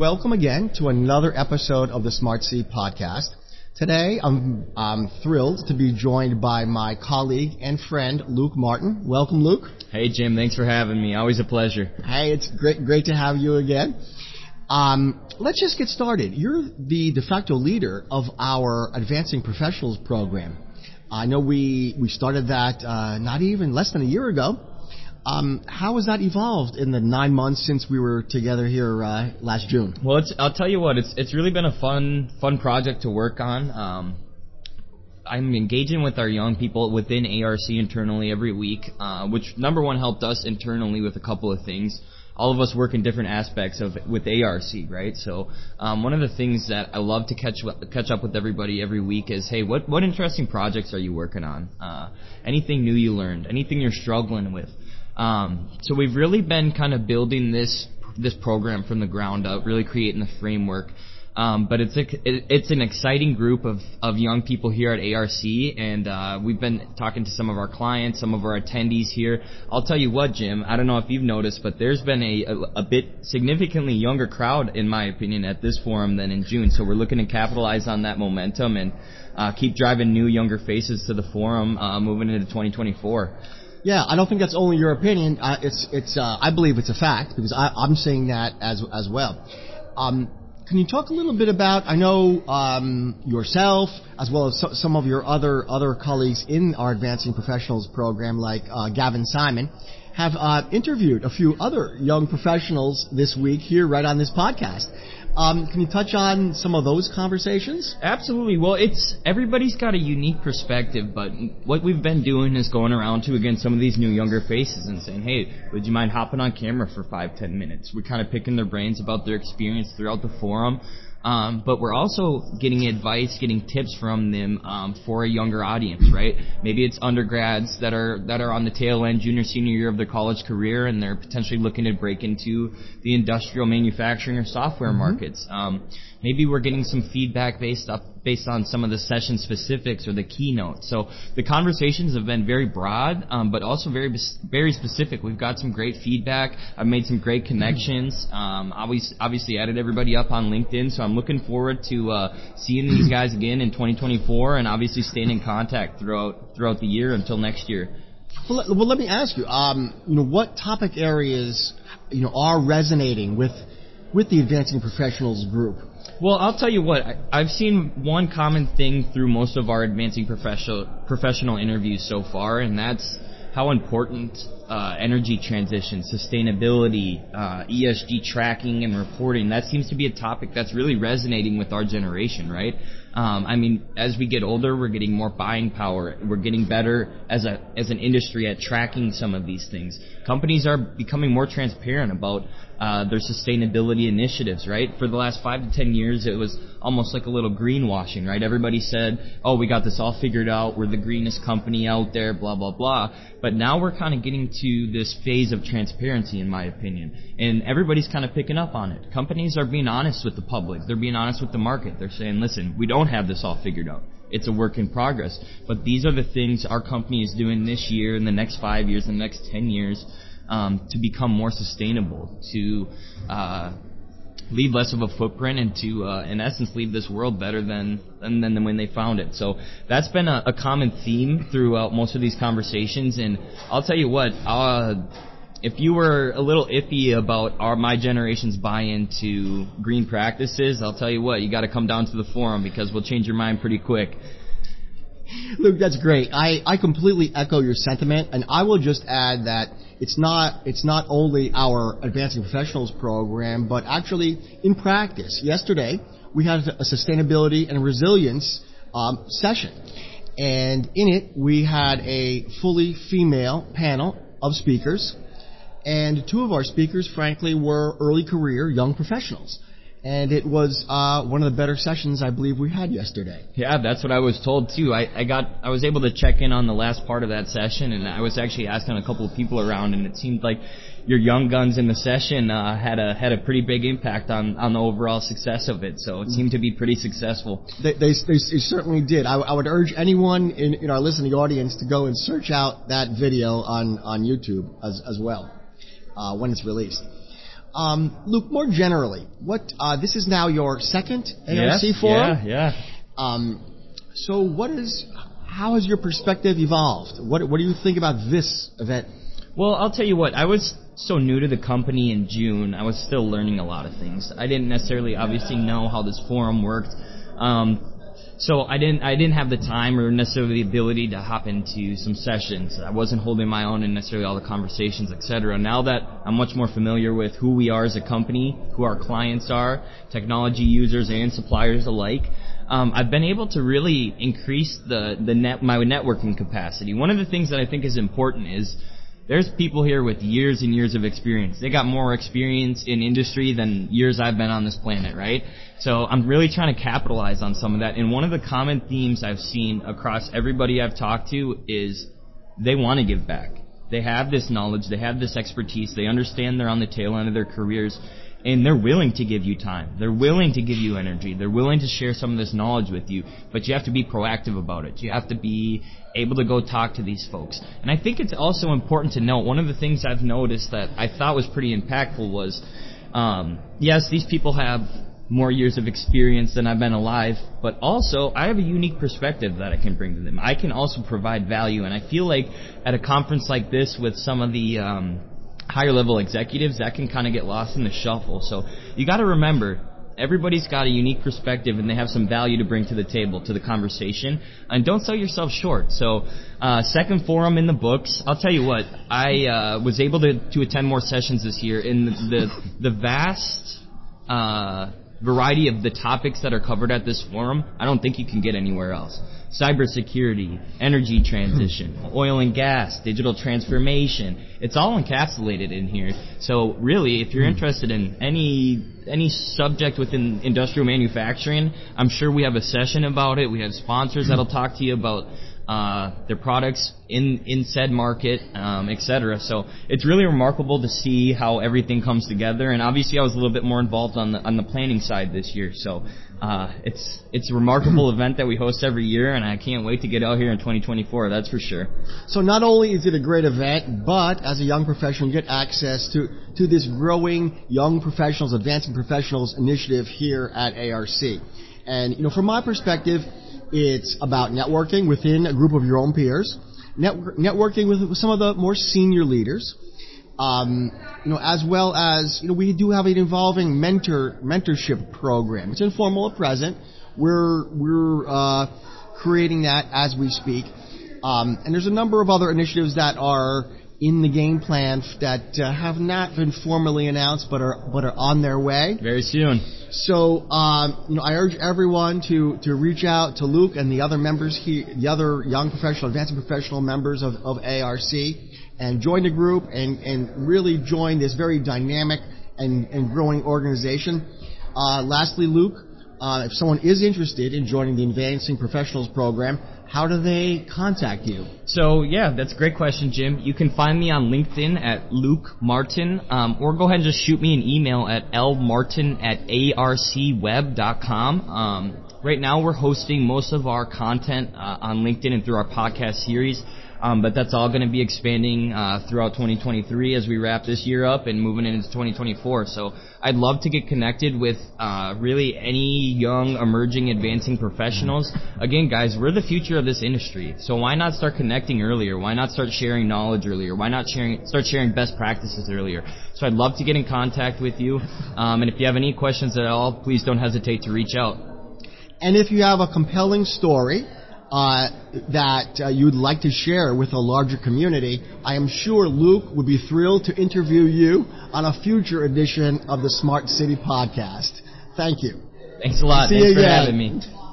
Welcome again to another episode of the Smart C Podcast. Today, I'm thrilled to be joined by my colleague and friend, Luke Martin. Welcome, Luke. Hey, Jim. Thanks for having me. Always a pleasure. Hey, it's great to have you again. Let's just get started. You're the de facto leader of our Advancing Professionals program. I know we started that not even less than a year ago. How has that evolved in the 9 months since we were together here last June? Well, I'll tell you what, it's really been a fun project to work on. I'm engaging with our young people within ARC internally every week, which number one helped us internally with a couple of things. All of us work in different aspects with ARC, right? So one of the things that I love to catch up with everybody every week is, hey, what interesting projects are you working on? Anything new you learned? Anything you're struggling with? So we've really been kind of building this program from the ground up, really creating the framework. But it's an exciting group of young people here at ARC, and we've been talking to some of our clients, some of our attendees here. I'll tell you what, Jim, I don't know if you've noticed, but there's been a bit significantly younger crowd, in my opinion, at this forum than in June. So we're looking to capitalize on that momentum and keep driving new, younger faces to the forum moving into 2024. Yeah, I don't think that's only your opinion. I believe it's a fact because I'm seeing that as well. Can you talk a little bit about, I know yourself as well as some of your other colleagues in our Advancing Professionals program, like Gavin Simon, have interviewed a few other young professionals this week here right on this podcast. Can you touch on some of those conversations? Absolutely. Well, everybody's got a unique perspective, but what we've been doing is going around to, again, some of these new younger faces and saying, hey, would you mind hopping on camera for 5-10 minutes? We're kind of picking their brains about their experience throughout the forum. But we're also getting advice, getting tips from them for a younger audience, right? Maybe it's undergrads that are on the tail end, junior, senior year of their college career, and they're potentially looking to break into the industrial manufacturing or software markets. Maybe we're getting some feedback based on some of the session specifics or the keynote. So the conversations have been very broad, but also very, very specific. We've got some great feedback. I've made some great connections. Obviously added everybody up on LinkedIn. So I'm looking forward to seeing these guys again in 2024, and obviously staying in contact throughout the year until next year. Well, let me ask you, what topic areas, are resonating with the Advancing Professionals group? Well, I'll tell you what, I've seen one common thing through most of our Advancing professional interviews so far, and that's how important energy transition, sustainability, ESG tracking and reporting, that seems to be a topic that's really resonating with our generation, right? As we get older, we're getting more buying power. We're getting better as an industry at tracking some of these things. Companies are becoming more transparent about their sustainability initiatives, right? For the last 5 to 10 years, it was almost like a little greenwashing, right? Everybody said, oh, we got this all figured out. We're the greenest company out there, blah, blah, blah. But now we're kind of getting to this phase of transparency, in my opinion. And everybody's kind of picking up on it. Companies are being honest with the public. They're being honest with the market. They're saying, listen, we don't have this all figured out. It's a work in progress. But these are the things our company is doing this year, in the next 5 years, in the next 10 years, to become more sustainable, to leave less of a footprint, and to, in essence, leave this world better than when they found it. So that's been a common theme throughout most of these conversations. And I'll tell you what, if you were a little iffy about my generation's buy-in to green practices, I'll tell you what, you got to come down to the forum because we'll change your mind pretty quick. Luke, that's great. I completely echo your sentiment, and I will just add that it's not only our Advancing Professionals program, but actually in practice. Yesterday, we had a Sustainability and Resilience session, and in it, we had a fully female panel of speakers. And two of our speakers, frankly, were early career young professionals. And it was one of the better sessions I believe we had yesterday. Yeah, that's what I was told, too. I was able to check in on the last part of that session, and I was actually asking a couple of people around, and it seemed like your young guns in the session had a pretty big impact on the overall success of it. So it seemed to be pretty successful. They certainly did. I would urge anyone in our listening audience to go and search out that video on YouTube as well when it's released. Luke, more generally, what this is now your second ARC forum. Yeah. So, how has your perspective evolved? What do you think about this event? Well, I'll tell you what. I was so new to the company in June. I was still learning a lot of things. I didn't necessarily, obviously, know how this forum worked. So I didn't have the time or necessarily the ability to hop into some sessions. I wasn't holding my own in necessarily all the conversations, etc. Now that I'm much more familiar with who we are as a company, who our clients are, technology users and suppliers alike, I've been able to really increase my networking capacity. One of the things that I think is important is there's people here with years and years of experience. They got more experience in industry than years I've been on this planet, right? So I'm really trying to capitalize on some of that. And one of the common themes I've seen across everybody I've talked to is they want to give back. They have this knowledge. They have this expertise. They understand they're on the tail end of their careers. And they're willing to give you time. They're willing to give you energy. They're willing to share some of this knowledge with you. But you have to be proactive about it. You have to be able to go talk to these folks. And I think it's also important to note, one of the things I've noticed that I thought was pretty impactful was, yes, these people have more years of experience than I've been alive, but also I have a unique perspective that I can bring to them. I can also provide value. And I feel like at a conference like this with some of the higher level executives, that can kind of get lost in the shuffle. So you got to remember, everybody's got a unique perspective and they have some value to bring to the table, to the conversation. And don't sell yourself short. So second forum in the books. I'll tell you what, I was able to attend more sessions this year, and the vast variety of the topics that are covered at this forum, I don't think you can get anywhere else. Cybersecurity, energy transition, oil and gas, digital transformation. It's all encapsulated in here. So really, if you're interested in any subject within industrial manufacturing, I'm sure we have a session about it. We have sponsors that'll talk to you about their products in said market, etc. So it's really remarkable to see how everything comes together. And obviously, I was a little bit more involved on the planning side this year. So it's a remarkable event that we host every year, and I can't wait to get out here in 2024. That's for sure. So not only is it a great event, but as a young professional, you get access to this growing young professionals, advancing professionals initiative here at ARC. And from my perspective, it's about networking within a group of your own peers, networking with some of the more senior leaders, as well as, we do have an evolving mentorship program. It's informal at present. We're creating that as we speak. And there's a number of other initiatives that are in the game plan that have not been formally announced but are on their way. Very soon. So, I urge everyone to reach out to Luke and the other members here, the other young professional, advanced professional members of ARC, and join the group and really join this very dynamic and growing organization. Lastly, Luke, if someone is interested in joining the Advancing Professionals Program, how do they contact you? So, yeah, that's a great question, Jim. You can find me on LinkedIn at Luke Martin, or go ahead and just shoot me an email at lmartin@arcweb.com. Right now we're hosting most of our content on LinkedIn and through our podcast series, but that's all going to be expanding throughout 2023 as we wrap this year up and moving into 2024. So I'd love to get connected with really any young, emerging, advancing professionals. Again, guys, we're the future of this industry. So why not start connecting earlier? Why not start sharing knowledge earlier? Why not start sharing best practices earlier? So I'd love to get in contact with you. And if you have any questions at all, please don't hesitate to reach out. And if you have a compelling story that you'd like to share with a larger community, I am sure Luke would be thrilled to interview you on a future edition of the Smart City Podcast. Thank you. Thanks a lot. Thanks for having me.